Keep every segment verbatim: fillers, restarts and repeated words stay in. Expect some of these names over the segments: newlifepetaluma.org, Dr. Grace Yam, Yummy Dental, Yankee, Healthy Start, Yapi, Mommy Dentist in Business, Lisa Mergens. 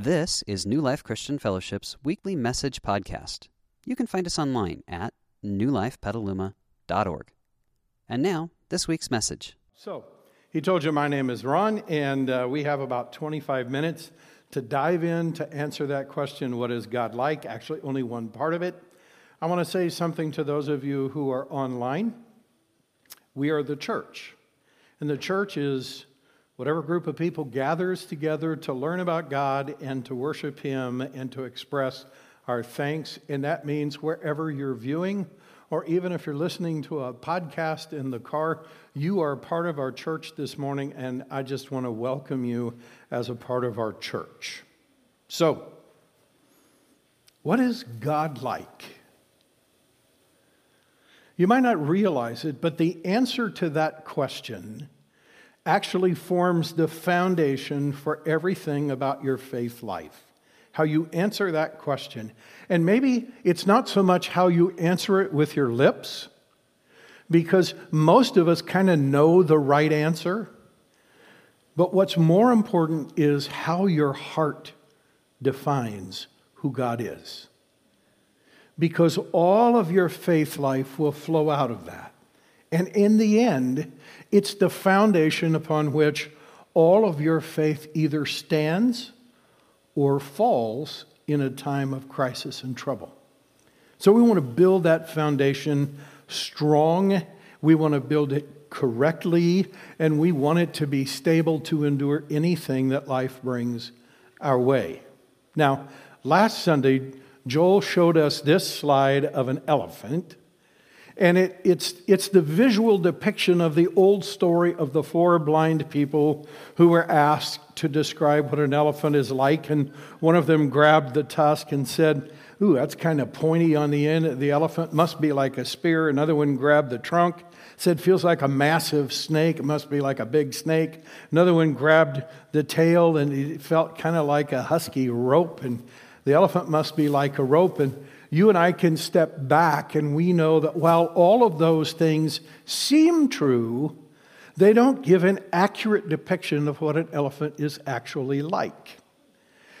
This is New Life Christian Fellowship's weekly message podcast. You can find us online at new life petaluma dot org. And now, this week's message. So, he told you my name is Ron, and uh, we have about twenty-five minutes to dive in to answer that question, what is God like? Actually, only one part of it. I want to say something to those of you who are online. We are the church, and the church is whatever group of people gathers together to learn about God and to worship Him and to express our thanks. And that means wherever you're viewing, or even if you're listening to a podcast in the car, you are part of our church this morning, and I just want to welcome you as a part of our church. So, what is God like? You might not realize it, but the answer to that question actually forms the foundation for everything about your faith life. How you answer that question. And maybe it's not so much how you answer it with your lips, because most of us kind of know the right answer. But what's more important is how your heart defines who God is. Because all of your faith life will flow out of that. And in the end, it's the foundation upon which all of your faith either stands or falls in a time of crisis and trouble. So we want to build that foundation strong. We want to build it correctly. And we want it to be stable to endure anything that life brings our way. Now, last Sunday, Joel showed us this slide of an elephant, and it, it's, it's the visual depiction of the old story of the four blind people who were asked to describe what an elephant is like, and one of them grabbed the tusk and said, "Ooh, that's kind of pointy on the end. The elephant must be like a spear." Another one grabbed the trunk, said, "Feels like a massive snake. It must be like a big snake." Another one grabbed the tail, and it felt kind of like a husky rope, and the elephant must be like a rope. And you and I can step back, and we know that while all of those things seem true, they don't give an accurate depiction of what an elephant is actually like.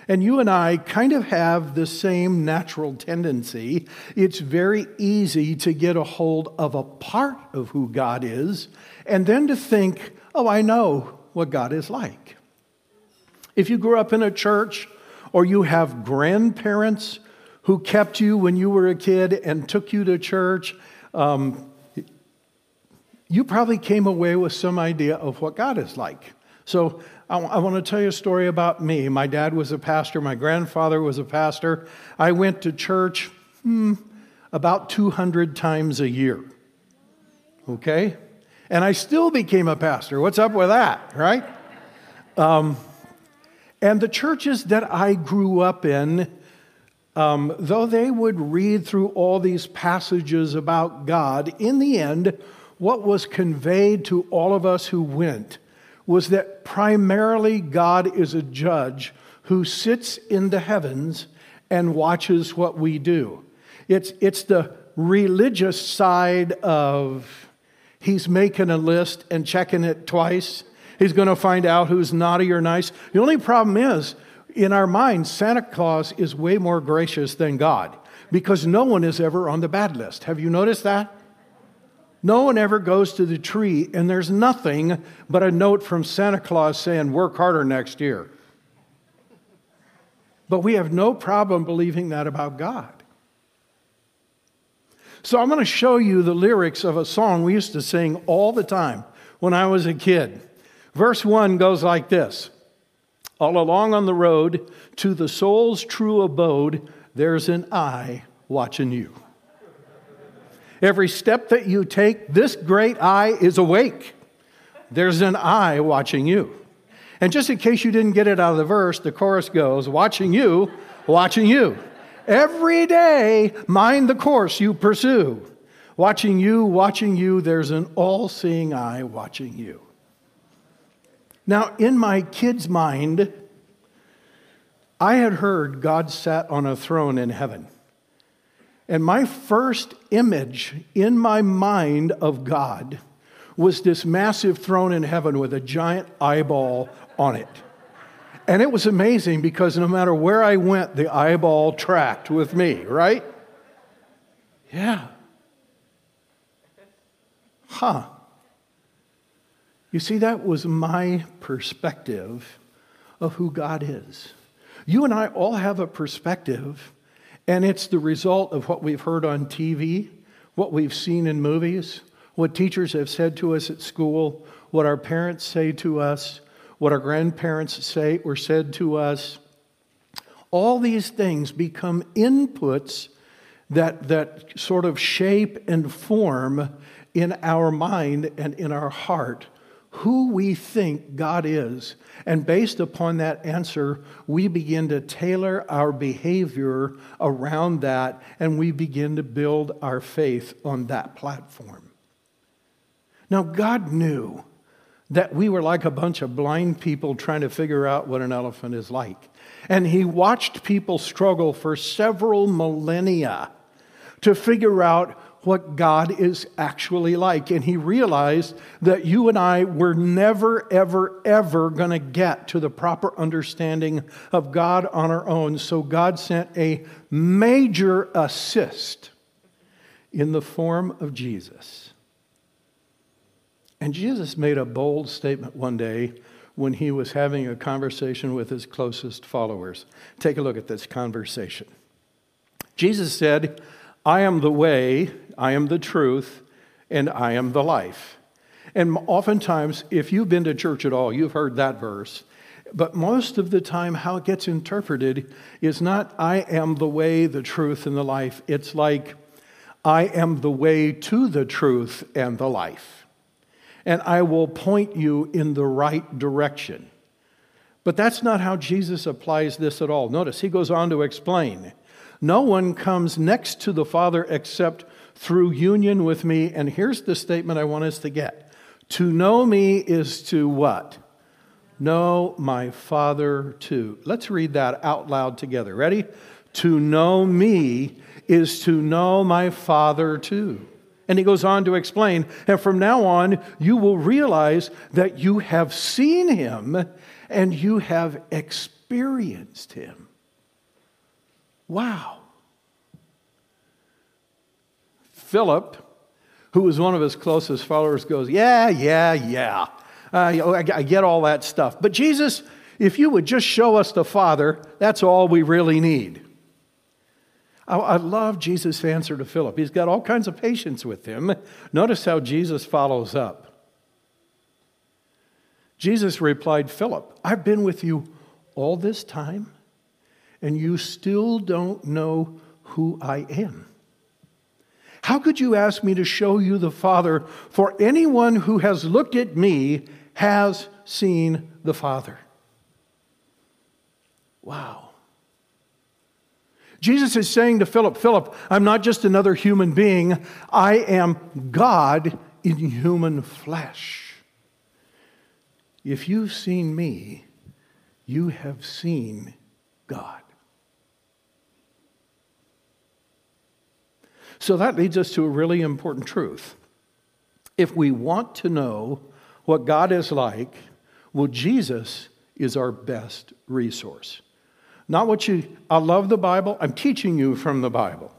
And you and I kind of have the same natural tendency. It's very easy to get a hold of a part of who God is, and then to think, "Oh, I know what God is like." If you grew up in a church, or you have grandparents who kept you when you were a kid and took you to church, um, you probably came away with some idea of what God is like. So I, w- I want to tell you a story about me. My dad was a pastor. My grandfather was a pastor. I went to church hmm, about two hundred times a year, okay? And I still became a pastor. What's up with that, right? Um And the churches that I grew up in, um, though they would read through all these passages about God, in the end, what was conveyed to all of us who went was that primarily God is a judge who sits in the heavens and watches what we do. It's, it's the religious side of he's making a list and checking it twice. He's going to find out who's naughty or nice. The only problem is, in our minds, Santa Claus is way more gracious than God, because no one is ever on the bad list. Have you noticed that? No one ever goes to the tree, and there's nothing but a note from Santa Claus saying, "Work harder next year." But we have no problem believing that about God. So I'm going to show you the lyrics of a song we used to sing all the time when I was a kid. Verse one goes like this: "All along on the road to the soul's true abode, there's an eye watching you. Every step that you take, this great eye is awake. There's an eye watching you." And just in case you didn't get it out of the verse, the chorus goes, "Watching you, watching you. Every day, mind the course you pursue. Watching you, watching you, there's an all-seeing eye watching you." Now, in my kid's mind, I had heard God sat on a throne in heaven. And my first image in my mind of God was this massive throne in heaven with a giant eyeball on it. And it was amazing because no matter where I went, the eyeball tracked with me, right? Yeah. Huh. You see, that was my perspective of who God is. You and I all have a perspective, and it's the result of what we've heard on T V, what we've seen in movies, what teachers have said to us at school, what our parents say to us, what our grandparents say or said to us. All these things become inputs that, that sort of shape and form in our mind and in our heart who we think God is. And based upon that answer, we begin to tailor our behavior around that, and we begin to build our faith on that platform. Now, God knew that we were like a bunch of blind people trying to figure out what an elephant is like. And he watched people struggle for several millennia to figure out what God is actually like. And he realized that you and I were never, ever, ever going to get to the proper understanding of God on our own. So God sent a major assist in the form of Jesus. And Jesus made a bold statement one day when he was having a conversation with his closest followers. Take a look at this conversation. Jesus said, "I am the way, I am the truth, and I am the life." And oftentimes, if you've been to church at all, you've heard that verse. But most of the time, how it gets interpreted is not, "I am the way, the truth, and the life." It's like, "I am the way to the truth and the life, and I will point you in the right direction." But that's not how Jesus applies this at all. Notice, he goes on to explain, "No one comes next to the Father except through union with me." And here's the statement I want us to get. To know me is to what? Know my Father too. Let's read that out loud together. Ready? To know me is to know my Father too. And he goes on to explain, "And from now on, you will realize that you have seen him and you have experienced him." Wow. Philip, who was one of his closest followers, goes, "Yeah, yeah, yeah. Uh, I get all that stuff. But Jesus, if you would just show us the Father, that's all we really need." I love Jesus' answer to Philip. He's got all kinds of patience with him. Notice how Jesus follows up. Jesus replied, "Philip, I've been with you all this time, and you still don't know who I am. How could you ask me to show you the Father? For anyone who has looked at me has seen the Father." Wow. Jesus is saying to Philip, "Philip, I'm not just another human being. I am God in human flesh. If you've seen me, you have seen God." So that leads us to a really important truth. If we want to know what God is like, well, Jesus is our best resource. Not what you, I love the Bible, I'm teaching you from the Bible.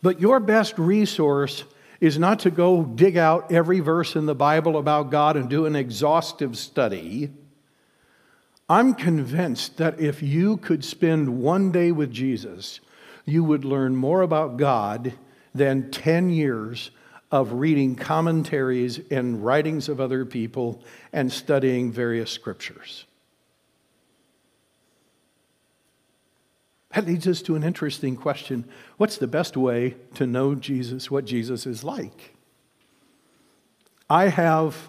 But your best resource is not to go dig out every verse in the Bible about God and do an exhaustive study. I'm convinced that if you could spend one day with Jesus, you would learn more about God than ten years of reading commentaries and writings of other people and studying various scriptures. That leads us to an interesting question. What's the best way to know Jesus, what Jesus is like? I have,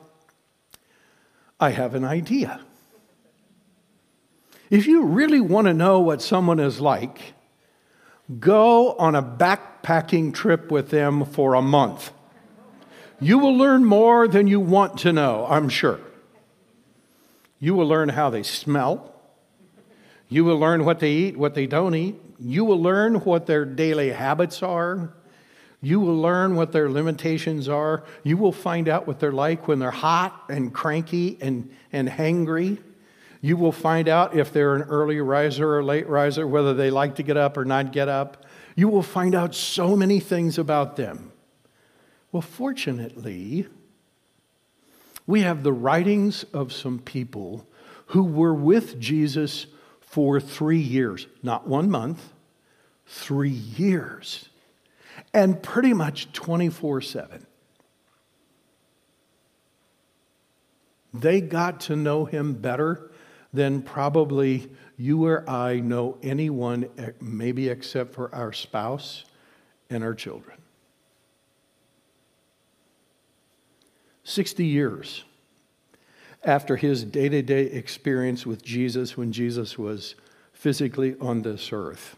I have an idea. If you really want to know what someone is like, go on a backpacking trip with them for a month. You will learn more than you want to know, I'm sure. You will learn how they smell. You will learn what they eat, what they don't eat. You will learn what their daily habits are. You will learn what their limitations are. You will find out what they're like when they're hot and cranky and, and hangry. You will find out if they're an early riser or late riser, whether they like to get up or not get up. You will find out so many things about them. Well, fortunately, we have the writings of some people who were with Jesus for three years, not one month, three years, and pretty much twenty-four seven. They got to know him better than probably you or I know anyone, maybe except for our spouse and our children. Sixty years after his day-to-day experience with Jesus when Jesus was physically on this earth,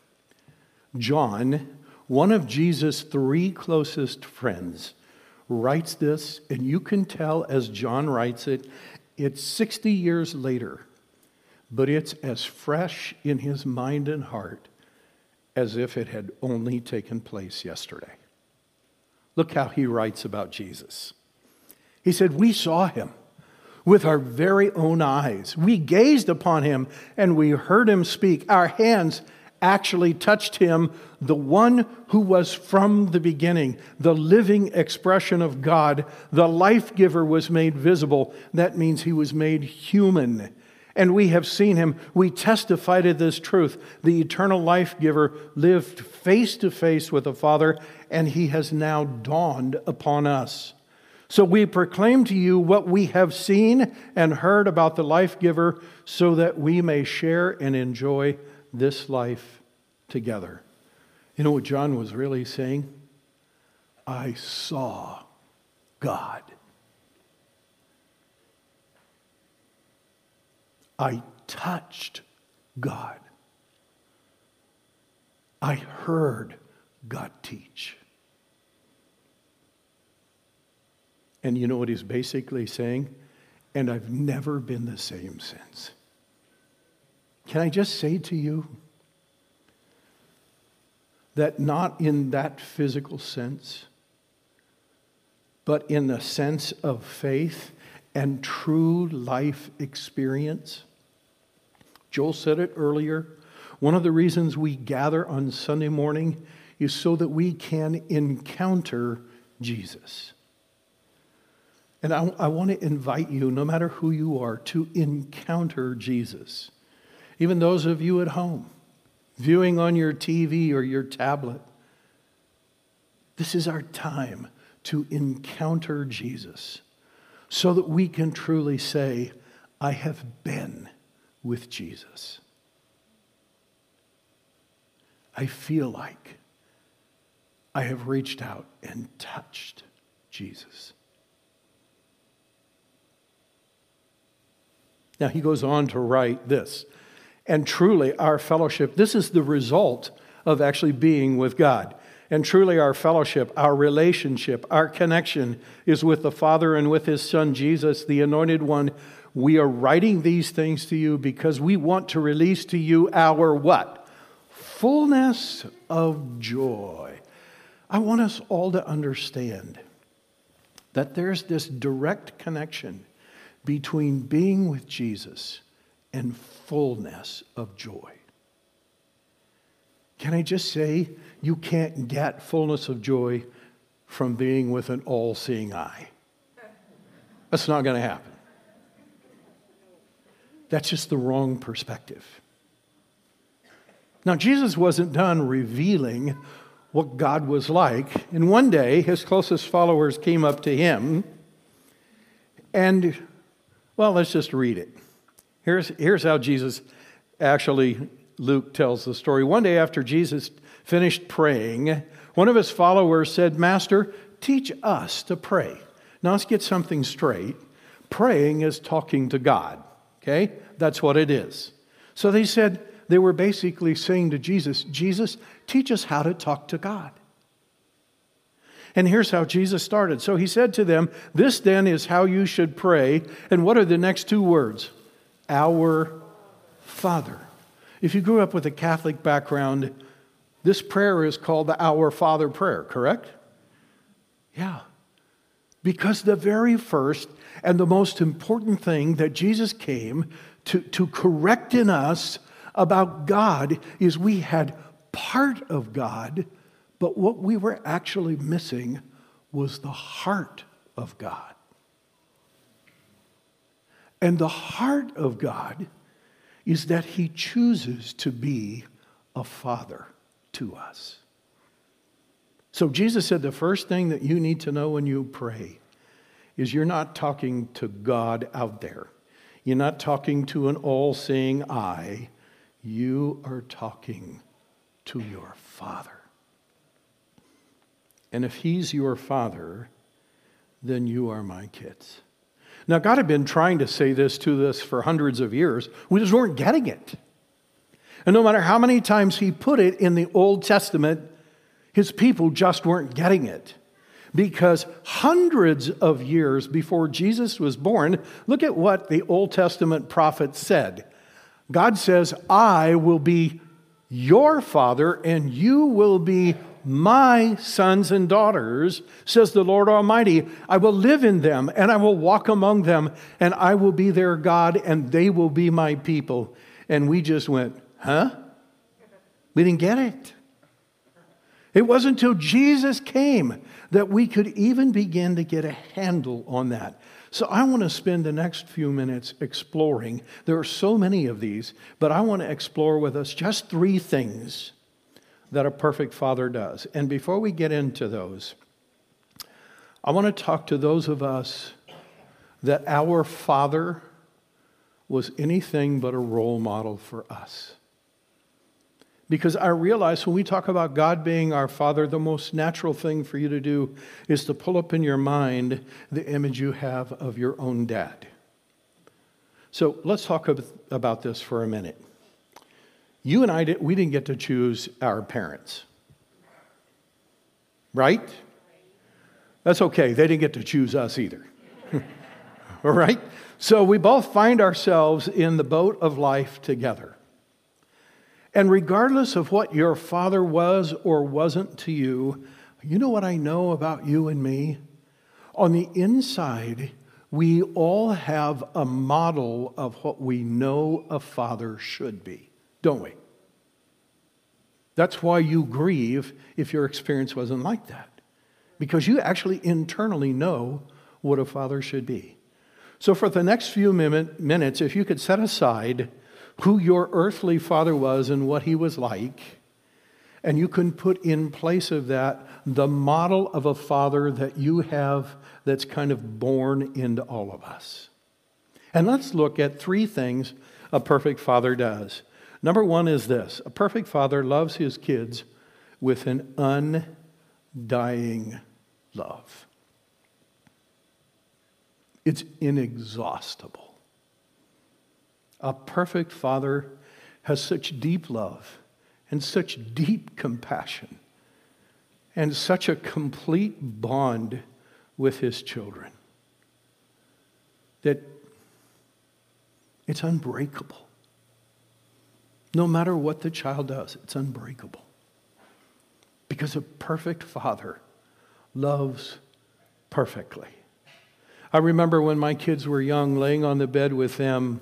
John, one of Jesus' three closest friends, writes this, and you can tell as John writes it, it's sixty years later, but it's as fresh in his mind and heart as if it had only taken place yesterday. Look how he writes about Jesus. He said, "We saw him with our very own eyes. We gazed upon him and we heard him speak. Our hands actually touched him, the one who was from the beginning, the living expression of God. The life giver was made visible." That means he was made human. "And we have seen him. We testify to this truth. The eternal life giver lived face to face with the Father, and he has now dawned upon us. So we proclaim to you what we have seen and heard about the life giver, so that we may share and enjoy this life together." You know what John was really saying? I saw God. I touched God. I heard God teach. And you know what he's basically saying? And I've never been the same since. Can I just say to you that not in that physical sense, but in the sense of faith and true life experience? Joel said it earlier. One of the reasons we gather on Sunday morning is so that we can encounter Jesus. And I, I want to invite you, no matter who you are, to encounter Jesus. Even those of you at home, viewing on your T V or your tablet, this is our time to encounter Jesus so that we can truly say, I have been with Jesus. I feel like I have reached out and touched Jesus. Now he goes on to write this. And truly our fellowship, this is the result of actually being with God. And truly our fellowship, our relationship, our connection is with the Father and with his Son, Jesus, the Anointed One. We are writing these things to you because we want to release to you our what? Fullness of joy. I want us all to understand that there's this direct connection between being with Jesus and fullness of joy. Can I just say, you can't get fullness of joy from being with an all-seeing eye. That's not going to happen. That's just the wrong perspective. Now, Jesus wasn't done revealing what God was like, and one day his closest followers came up to him, and, well, let's just read it. Here's, here's how Jesus, actually, Luke tells the story. One day after Jesus finished praying, one of his followers said, "Master, teach us to pray." Now let's get something straight. Praying is talking to God, okay? That's what it is. So they said, they were basically saying to Jesus, Jesus, teach us how to talk to God. And here's how Jesus started. So he said to them, "This then is how you should pray." And what are the next two words? Our Father. If you grew up with a Catholic background, this prayer is called the Our Father prayer, correct? Yeah. Because the very first and the most important thing that Jesus came to, to correct in us about God is we had part of God, but what we were actually missing was the heart of God. And the heart of God is that He chooses to be a father to us. So Jesus said the first thing that you need to know when you pray is you're not talking to God out there. You're not talking to an all-seeing eye. You are talking to your Father. And if He's your Father, then you are my kids. Now, God had been trying to say this to us for hundreds of years. We just weren't getting it. And no matter how many times He put it in the Old Testament, His people just weren't getting it. Because hundreds of years before Jesus was born, look at what the Old Testament prophets said. God says, I will be your father, and you will be my sons and daughters, says the Lord Almighty. I will live in them, and I will walk among them, and I will be their God, and they will be my people. And we just went, huh? We didn't get it. It wasn't until Jesus came that we could even begin to get a handle on that. So I want to spend the next few minutes exploring. There are so many of these, but I want to explore with us just three things that a perfect father does. And before we get into those, I want to talk to those of us that our father was anything but a role model for us. Because I realize when we talk about God being our Father, the most natural thing for you to do is to pull up in your mind the image you have of your own dad. So let's talk about this for a minute. You and I, did, we didn't get to choose our parents. Right? That's okay. They didn't get to choose us either. All right? So we both find ourselves in the boat of life together. And regardless of what your father was or wasn't to you, you know what I know about you and me? On the inside, we all have a model of what we know a father should be, don't we? That's why you grieve if your experience wasn't like that, because you actually internally know what a father should be. So for the next few minute, minutes, if you could set aside who your earthly father was and what he was like, and you can put in place of that the model of a father that you have that's kind of born into all of us. And let's look at three things a perfect father does. Number one is this: a perfect father loves his kids with an undying love. It's inexhaustible. A perfect father has such deep love and such deep compassion and such a complete bond with his children that it's unbreakable. No matter what the child does, it's unbreakable. Because a perfect father loves perfectly. I remember when my kids were young, laying on the bed with them,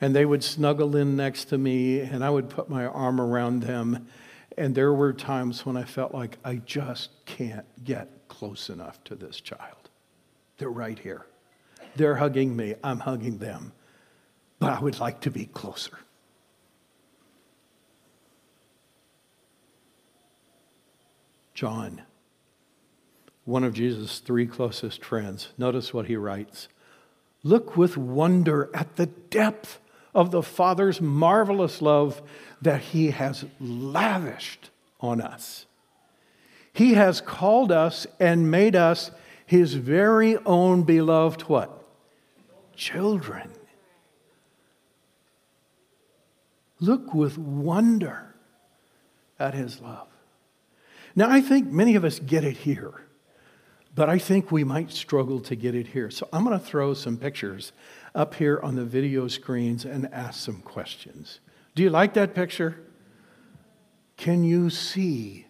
and they would snuggle in next to me, and I would put my arm around them. And there were times when I felt like I just can't get close enough to this child. They're right here. They're hugging me. I'm hugging them. But I would like to be closer. John, one of Jesus' three closest friends, notice what he writes. Look with wonder at the depth of the Father's marvelous love that He has lavished on us. He has called us and made us His very own beloved what? Children. Look with wonder at His love. Now, I think many of us get it here, but I think we might struggle to get it here. So I'm going to throw some pictures up here on the video screens and ask some questions. Do you like that picture? Can you see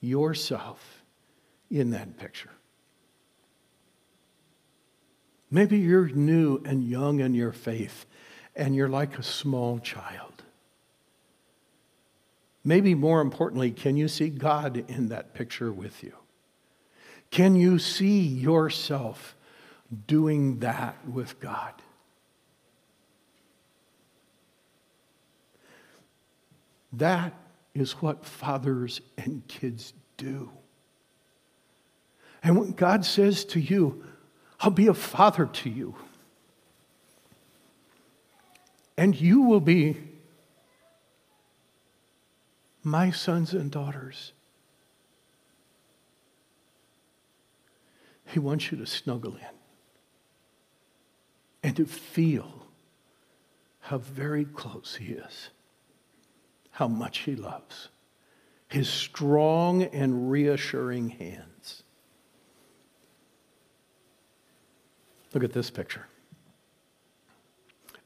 yourself in that picture? Maybe you're new and young in your faith, and you're like a small child. Maybe more importantly, can you see God in that picture with you? Can you see yourself doing that with God? That is what fathers and kids do. And when God says to you, I'll be a father to you, and you will be my sons and daughters. He wants you to snuggle in and to feel how very close He is, how much He loves, His strong and reassuring hands. Look at this picture.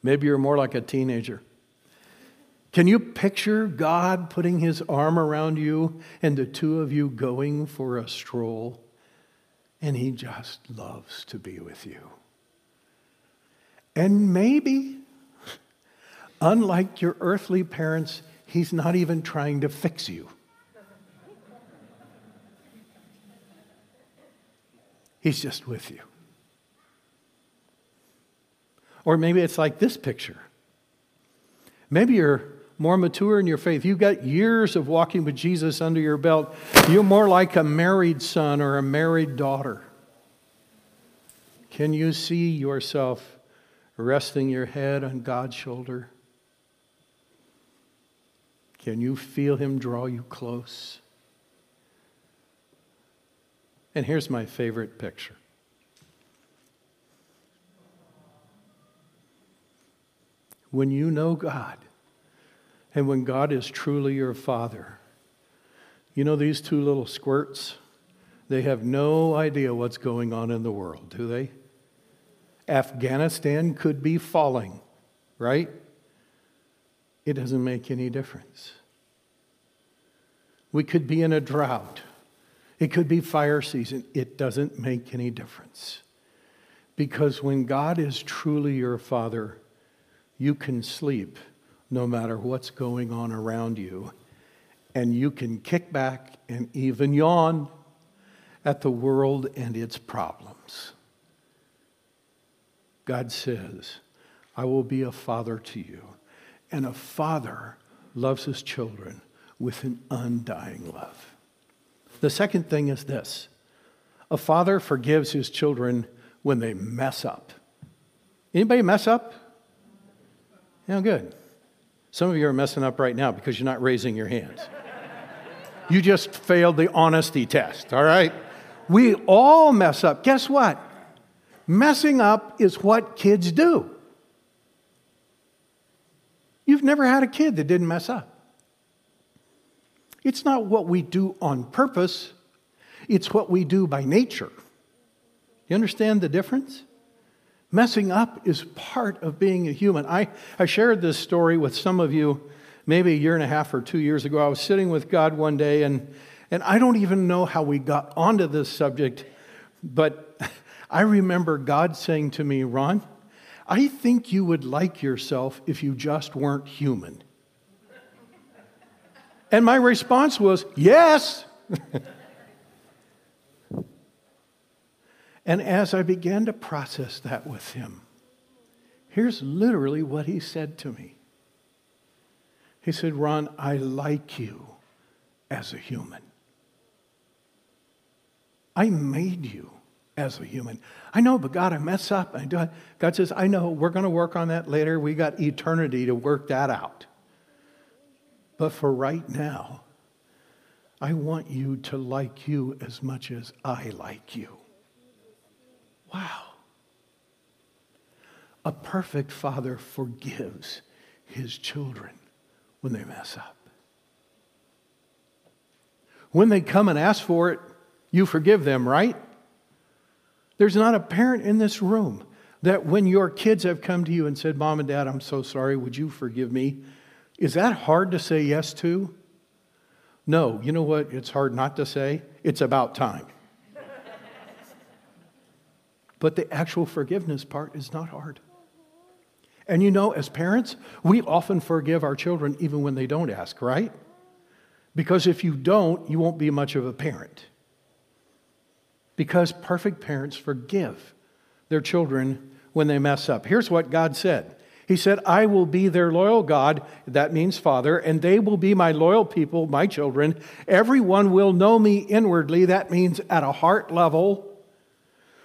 Maybe you're more like a teenager. Can you picture God putting His arm around you and the two of you going for a stroll? And He just loves to be with you. And maybe, unlike your earthly parents, He's not even trying to fix you. He's just with you. Or maybe it's like this picture. Maybe you're more mature in your faith. You've got years of walking with Jesus under your belt. You're more like a married son or a married daughter. Can you see yourself resting your head on God's shoulder? Can you feel Him draw you close? And here's my favorite picture. When you know God, and when God is truly your Father, you know these two little squirts? They have no idea what's going on in the world, do they? Afghanistan could be falling, right? It doesn't make any difference. We could be in a drought. It could be fire season. It doesn't make any difference. Because when God is truly your Father, you can sleep no matter what's going on around you. And you can kick back and even yawn at the world and its problems. God says, I will be a father to you. And a father loves his children with an undying love. The second thing is this. A father forgives his children when they mess up. Anybody mess up? Yeah, good. Some of you are messing up right now because you're not raising your hands. You just failed the honesty test, all right? We all mess up. Guess what? Messing up is what kids do. You've never had a kid that didn't mess up. It's not what we do on purpose. It's what we do by nature. You understand the difference? Messing up is part of being a human. I, I shared this story with some of you maybe a year and a half or two years ago. I was sitting with God one day, and, and I don't even know how we got onto this subject, but I remember God saying to me, Ron, I think you would like yourself if you just weren't human. And my response was, yes! And as I began to process that with Him, here's literally what He said to me. He said, Ron, I like you as a human. I made you as a human. I know, but God, I mess up. I do. God says, I know, we're going to work on that later. We got eternity to work that out. But for right now, I want you to like you as much as I like you. Wow. A perfect father forgives his children when they mess up. When they come and ask for it, you forgive them, right? There's not a parent in this room that when your kids have come to you and said, Mom and Dad, I'm so sorry, would you forgive me? Is that hard to say yes to? No, you know what? It's hard not to say. It's about time. But the actual forgiveness part is not hard. And you know, as parents, we often forgive our children even when they don't ask, right? Because if you don't, you won't be much of a parent. Because perfect parents forgive their children when they mess up. Here's what God said. He said, I will be their loyal God, that means Father, and they will be my loyal people, my children. Everyone will know me inwardly, that means at a heart level,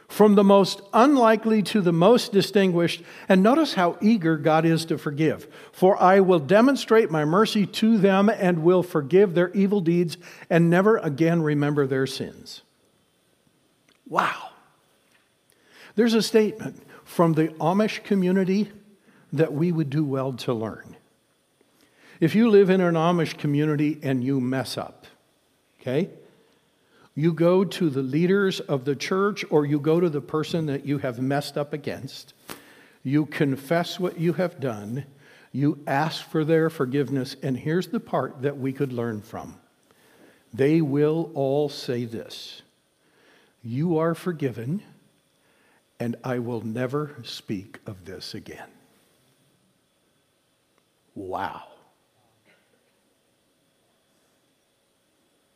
from the most unlikely to the most distinguished. And notice how eager God is to forgive. For I will demonstrate my mercy to them and will forgive their evil deeds and never again remember their sins. Wow. There's a statement from the Amish community that we would do well to learn. If you live in an Amish community and you mess up, okay, you go to the leaders of the church or you go to the person that you have messed up against, you confess what you have done, you ask for their forgiveness, and here's the part that we could learn from. They will all say this, you are forgiven, and I will never speak of this again. Wow.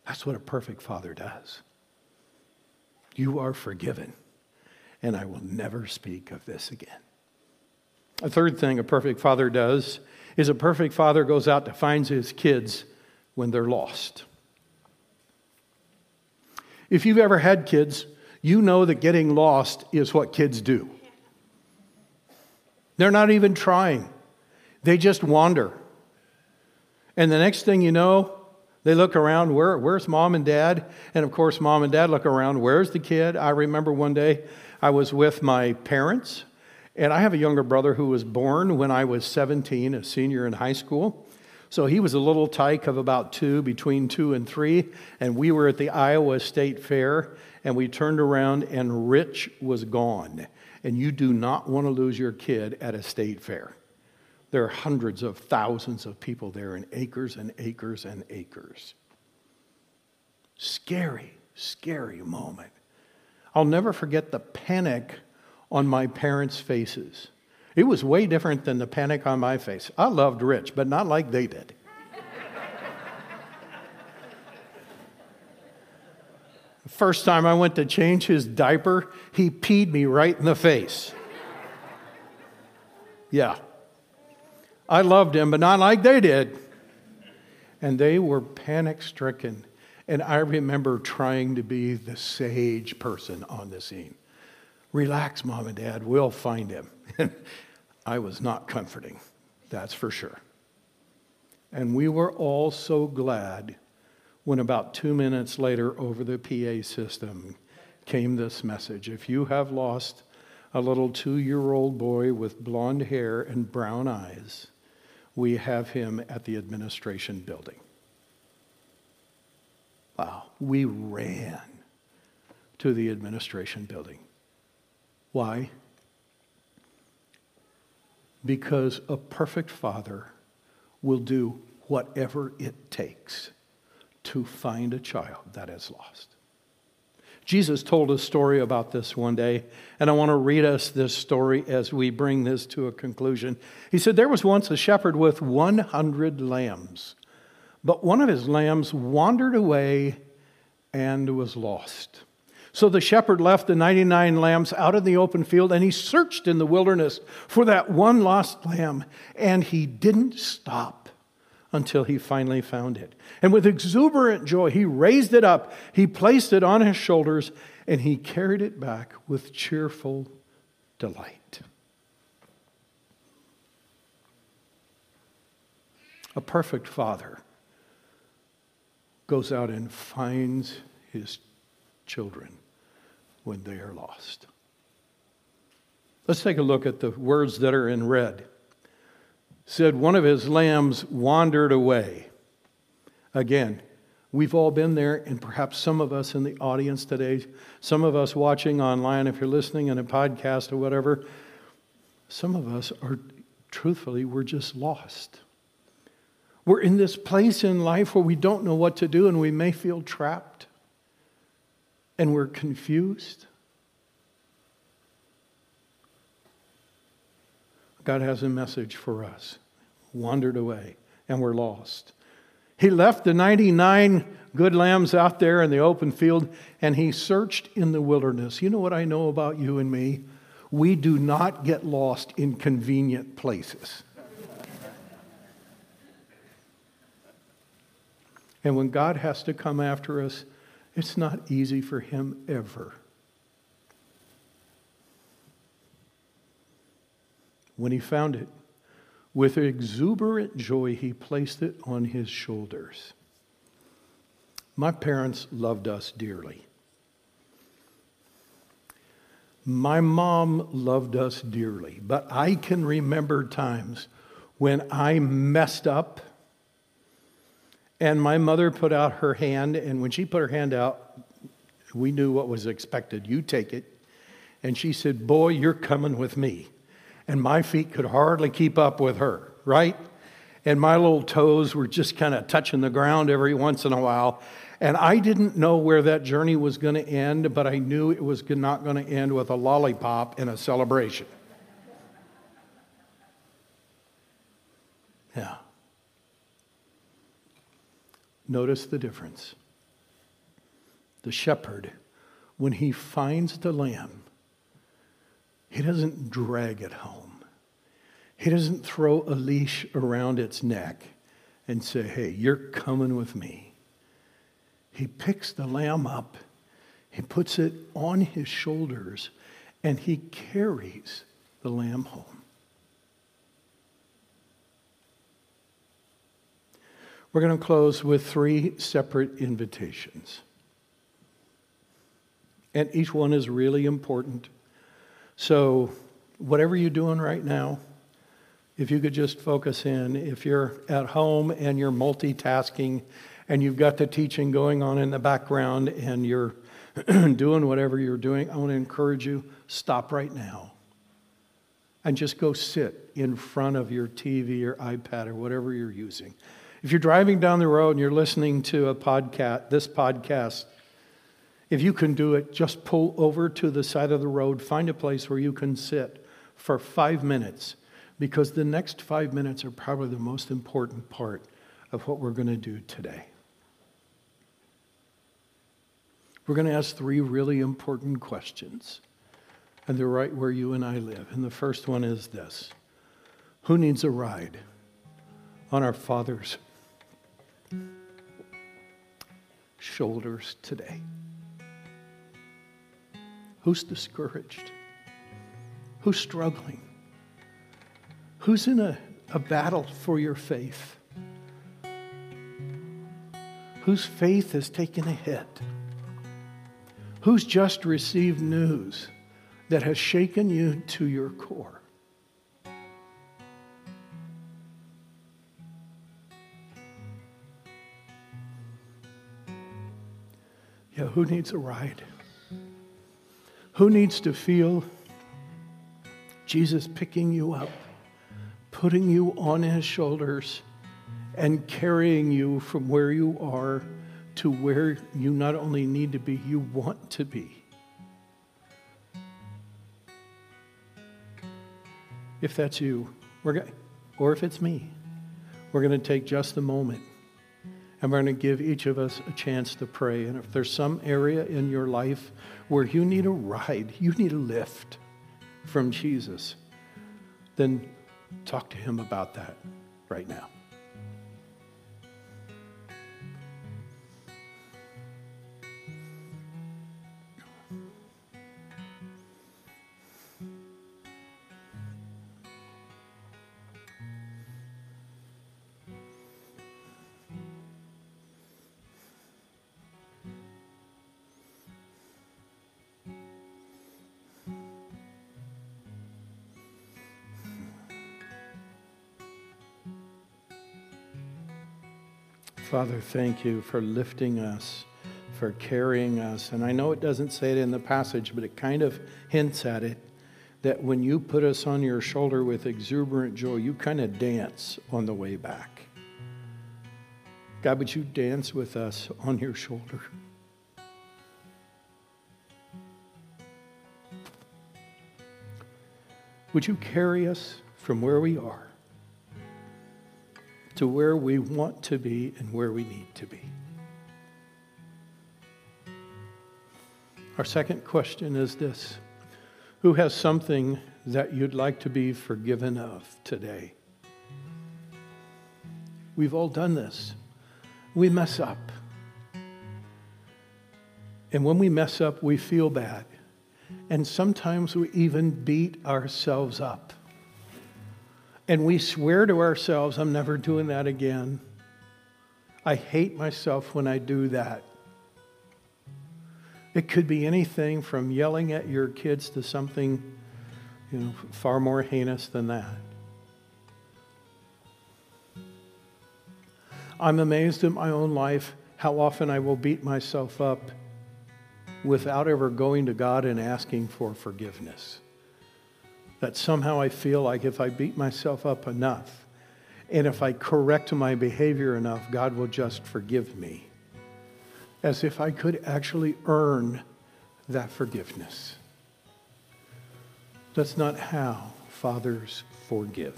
That's what a perfect father does. You are forgiven, and I will never speak of this again. A third thing a perfect father does is a perfect father goes out and finds his kids when they're lost. If you've ever had kids, you know that getting lost is what kids do. They're not even trying. They just wander. And the next thing you know, they look around, where, where's mom and dad? And of course, mom and dad look around, where's the kid? I remember one day I was with my parents, and I have a younger brother who was born when I was seventeen, a senior in high school. So he was a little tyke of about two, between two and three, and we were at the Iowa State Fair, and we turned around, and Rich was gone. And you do not want to lose your kid at a state fair. There are hundreds of thousands of people there and acres and acres and acres. Scary, scary moment. I'll never forget the panic on my parents' faces. It was way different than the panic on my face. I loved Rich, but not like they did. The first time I went to change his diaper, he peed me right in the face. Yeah. I loved him, but not like they did. And they were panic-stricken. And I remember trying to be the sage person on the scene. Relax, mom and dad, we'll find him. I was not comforting, that's for sure. And we were all so glad when about two minutes later over the P A system came this message. If you have lost a little two-year-old boy with blonde hair and brown eyes, we have him at the administration building. Wow, we ran to the administration building. Why? Because a perfect father will do whatever it takes to find a child that is lost. Jesus told a story about this one day, and I want to read us this story as we bring this to a conclusion. He said, there was once a shepherd with one hundred lambs, but one of his lambs wandered away and was lost. So the shepherd left the ninety-nine lambs out in the open field, and he searched in the wilderness for that one lost lamb, and he didn't stop until he finally found it. And with exuberant joy, he raised it up, he placed it on his shoulders, and he carried it back with cheerful delight. A perfect father goes out and finds his children when they are lost. Let's take a look at the words that are in red. It said, one of his lambs wandered away. Again, we've all been there, and perhaps some of us in the audience today, some of us watching online, if you're listening in a podcast or whatever, some of us are, truthfully, we're just lost. We're in this place in life where we don't know what to do, and we may feel trapped, and we're confused. God has a message for us. Wandered away and we're lost. He left the ninety-nine good lambs out there in the open field and he searched in the wilderness. You know what I know about you and me? We do not get lost in convenient places. And when God has to come after us, it's not easy for him ever. When he found it, with exuberant joy, he placed it on his shoulders. My parents loved us dearly. My mom loved us dearly, but I can remember times when I messed up and my mother put out her hand, and when she put her hand out, we knew what was expected. You take it. And she said, boy, you're coming with me. And my feet could hardly keep up with her, right? And my little toes were just kind of touching the ground every once in a while. And I didn't know where that journey was going to end, but I knew it was not going to end with a lollipop and a celebration. Yeah. Notice the difference. The shepherd, when he finds the lamb, he doesn't drag it home. He doesn't throw a leash around its neck and say, hey, you're coming with me. He picks the lamb up. He puts it on his shoulders and he carries the lamb home. We're going to close with three separate invitations. And each one is really important. So whatever you're doing right now, if you could just focus in. If you're at home and you're multitasking and you've got the teaching going on in the background and you're doing whatever you're doing, I want to encourage you, stop right now. And just go sit in front of your T V or iPad or whatever you're using. If you're driving down the road and you're listening to a podcast, this podcast, if you can do it, just pull over to the side of the road, find a place where you can sit for five minutes, because the next five minutes are probably the most important part of what we're going to do today. We're going to ask three really important questions, and they're right where you and I live. And the first one is this: who needs a ride on our Father's shoulders today? Who's discouraged? Who's struggling? Who's in a, a battle for your faith? Whose faith has taken a hit? Who's just received news that has shaken you to your core? Yeah, who needs a ride? Who needs to feel Jesus picking you up, putting you on his shoulders, and carrying you from where you are to where you not only need to be, you want to be? If that's you, we're go- or if it's me, we're going to take just a moment. And we're going to give each of us a chance to pray. And if there's some area in your life where you need a ride, you need a lift from Jesus, then talk to him about that right now. Father, thank you for lifting us, for carrying us. And I know it doesn't say it in the passage, but it kind of hints at it, that when you put us on your shoulder with exuberant joy, you kind of dance on the way back. God, would you dance with us on your shoulder? Would you carry us from where we are to where we want to be and where we need to be. Our second question is this: who has something that you'd like to be forgiven of today? We've all done this. We mess up. And when we mess up, we feel bad. And sometimes we even beat ourselves up. And we swear to ourselves, I'm never doing that again. I hate myself when I do that. It could be anything from yelling at your kids to something, you know, far more heinous than that. I'm amazed at my own life how often I will beat myself up without ever going to God and asking for forgiveness. That somehow I feel like if I beat myself up enough and if I correct my behavior enough, God will just forgive me. As if I could actually earn that forgiveness. That's not how fathers forgive.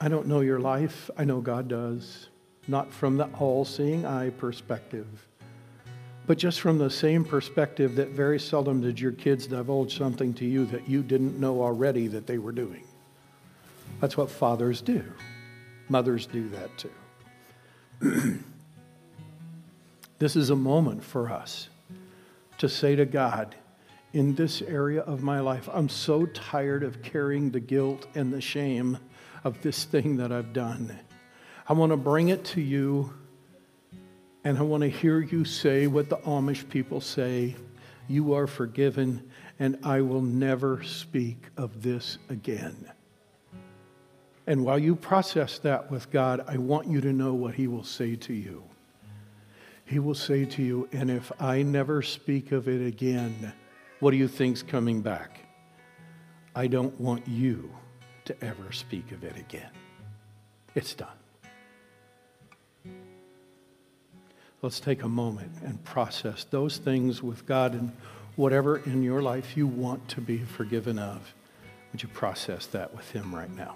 I don't know your life. I know God does. Not from the all-seeing eye perspective, but just from the same perspective that very seldom did your kids divulge something to you that you didn't know already that they were doing. That's what fathers do. Mothers do that too. This is a moment for us to say to God, in this area of my life, I'm so tired of carrying the guilt and the shame of this thing that I've done. I want to bring it to you, and I want to hear you say what the Amish people say, you are forgiven, and I will never speak of this again. And while you process that with God, I want you to know what he will say to you. He will say to you, and if I never speak of it again, what do you think's coming back? I don't want you to ever speak of it again. It's done. Let's take a moment and process those things with God, and whatever in your life you want to be forgiven of, would you process that with him right now?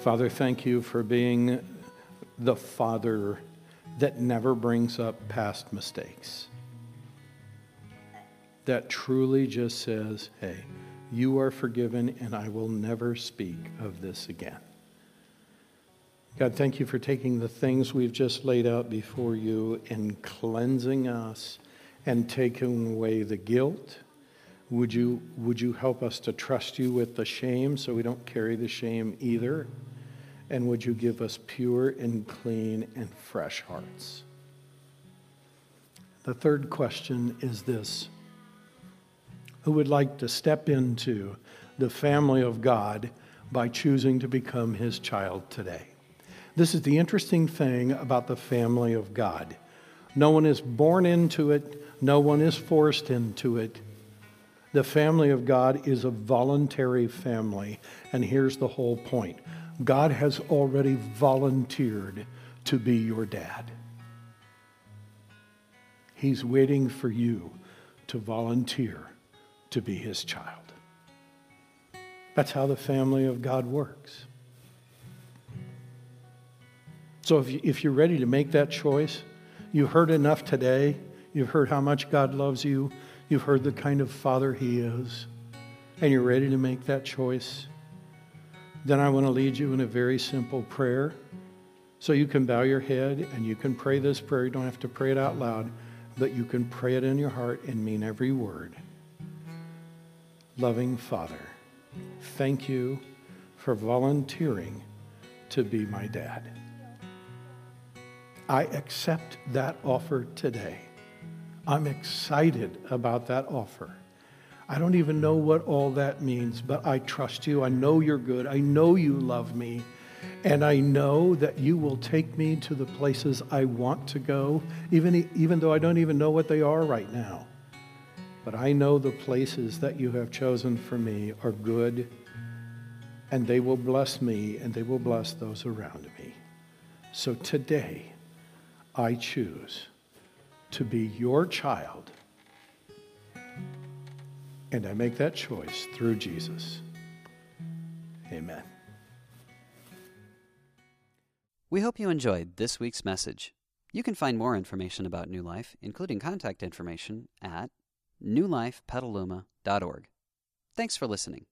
Father, thank you for being the Father that never brings up past mistakes. That truly just says, hey, you are forgiven and I will never speak of this again. God, thank you for taking the things we've just laid out before you and cleansing us and taking away the guilt. Would you, would you help us to trust you with the shame so we don't carry the shame either? And would you give us pure and clean and fresh hearts? The third question is this: who would like to step into the family of God by choosing to become his child today? This is the interesting thing about the family of God. No one is born into it. No one is forced into it. The family of God is a voluntary family. And here's the whole point. God has already volunteered to be your dad. He's waiting for you to volunteer to be his child. That's how the family of God works. So if, you, if you're ready to make that choice, you heard enough today. You've heard how much God loves you. You've heard the kind of father he is. And you're ready to make that choice. Then I want to lead you in a very simple prayer. So you can bow your head and you can pray this prayer. You don't have to pray it out loud, but you can pray it in your heart and mean every word. Loving Father, thank you for volunteering to be my dad. I accept that offer today. I'm excited about that offer. I don't even know what all that means, but I trust you. I know you're good. I know you love me. And I know that you will take me to the places I want to go, even, even though I don't even know what they are right now. But I know the places that you have chosen for me are good, and they will bless me, and they will bless those around me. So today, I choose to be your child. And I make that choice through Jesus. Amen. We hope you enjoyed this week's message. You can find more information about New Life, including contact information, at new life petaluma dot org. Thanks for listening.